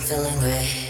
I'm feeling great.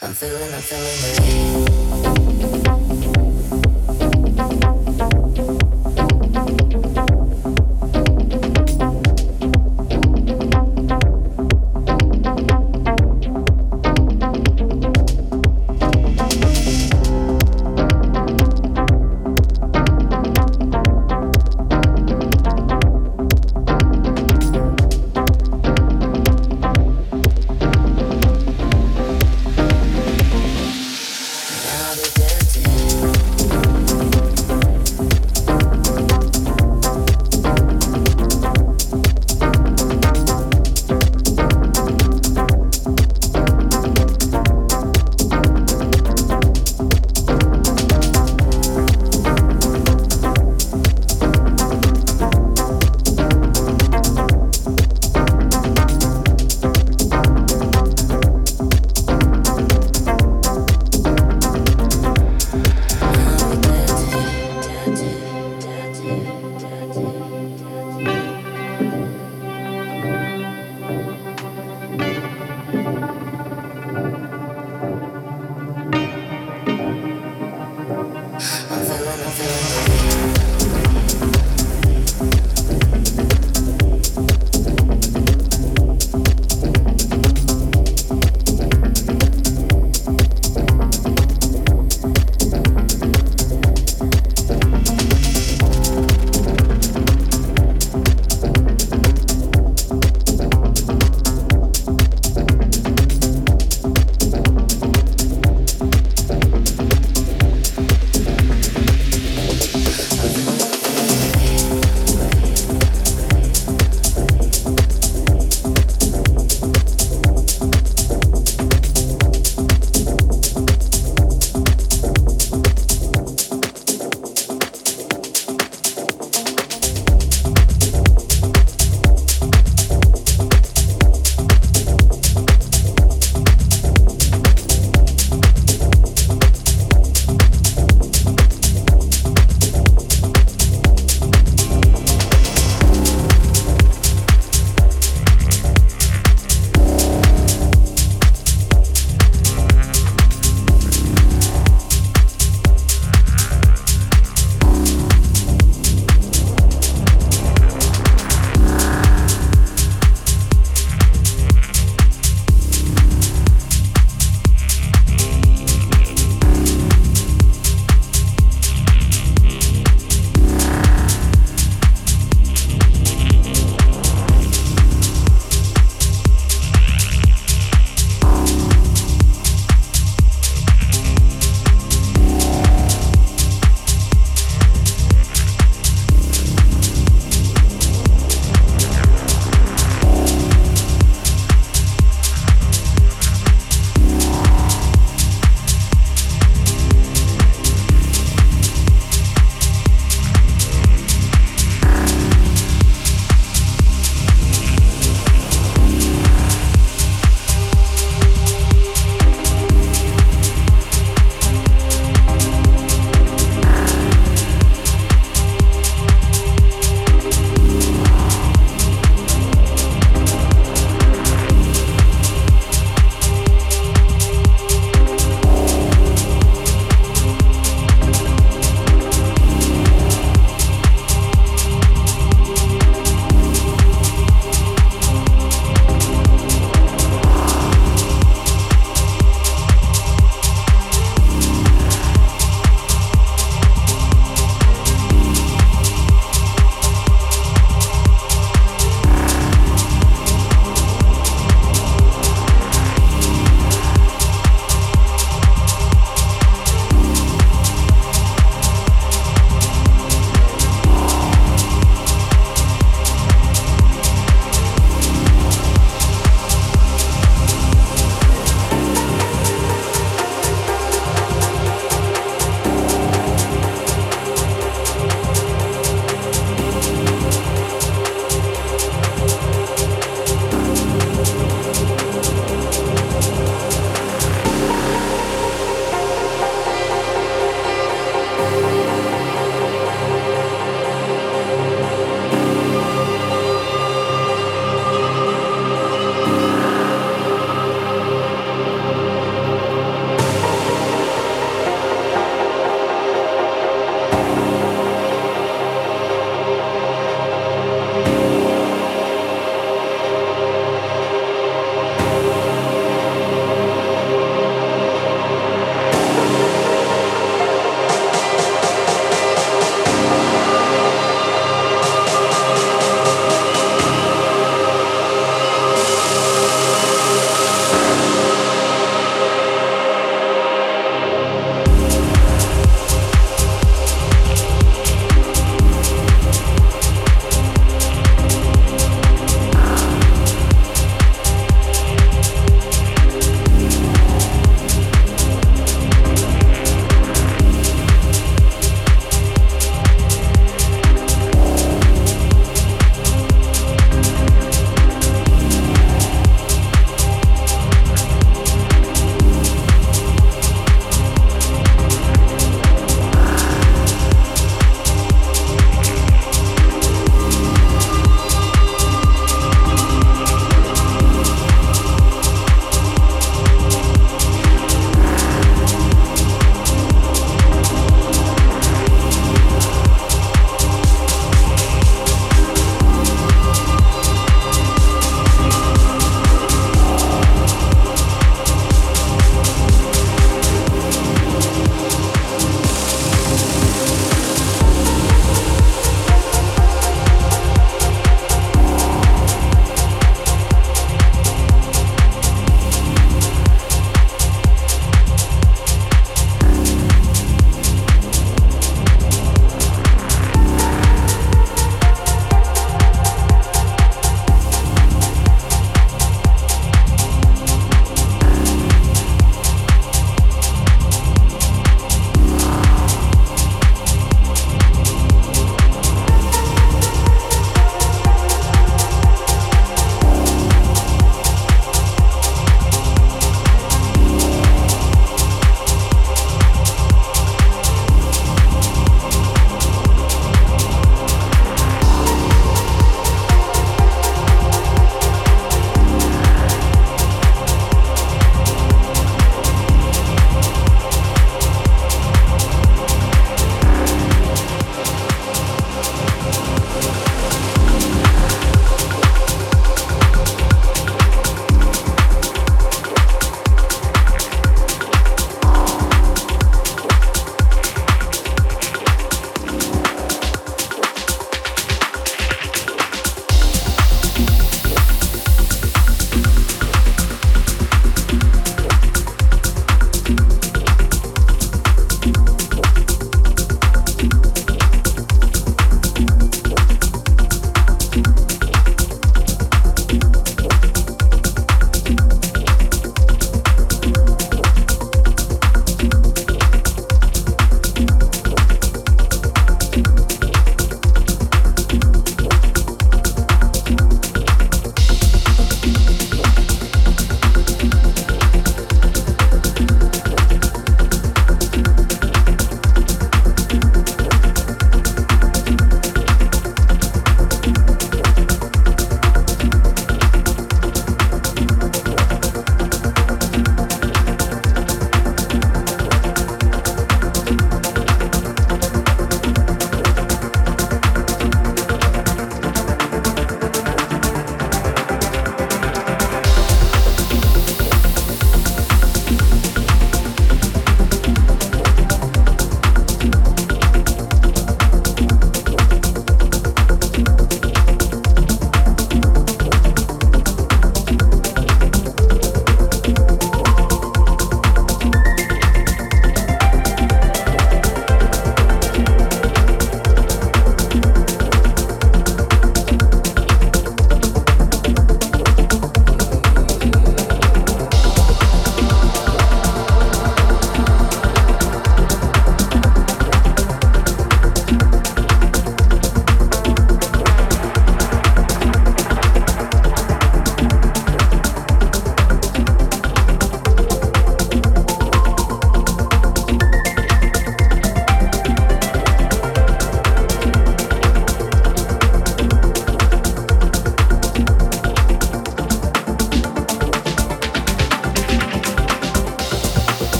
I'm feeling great.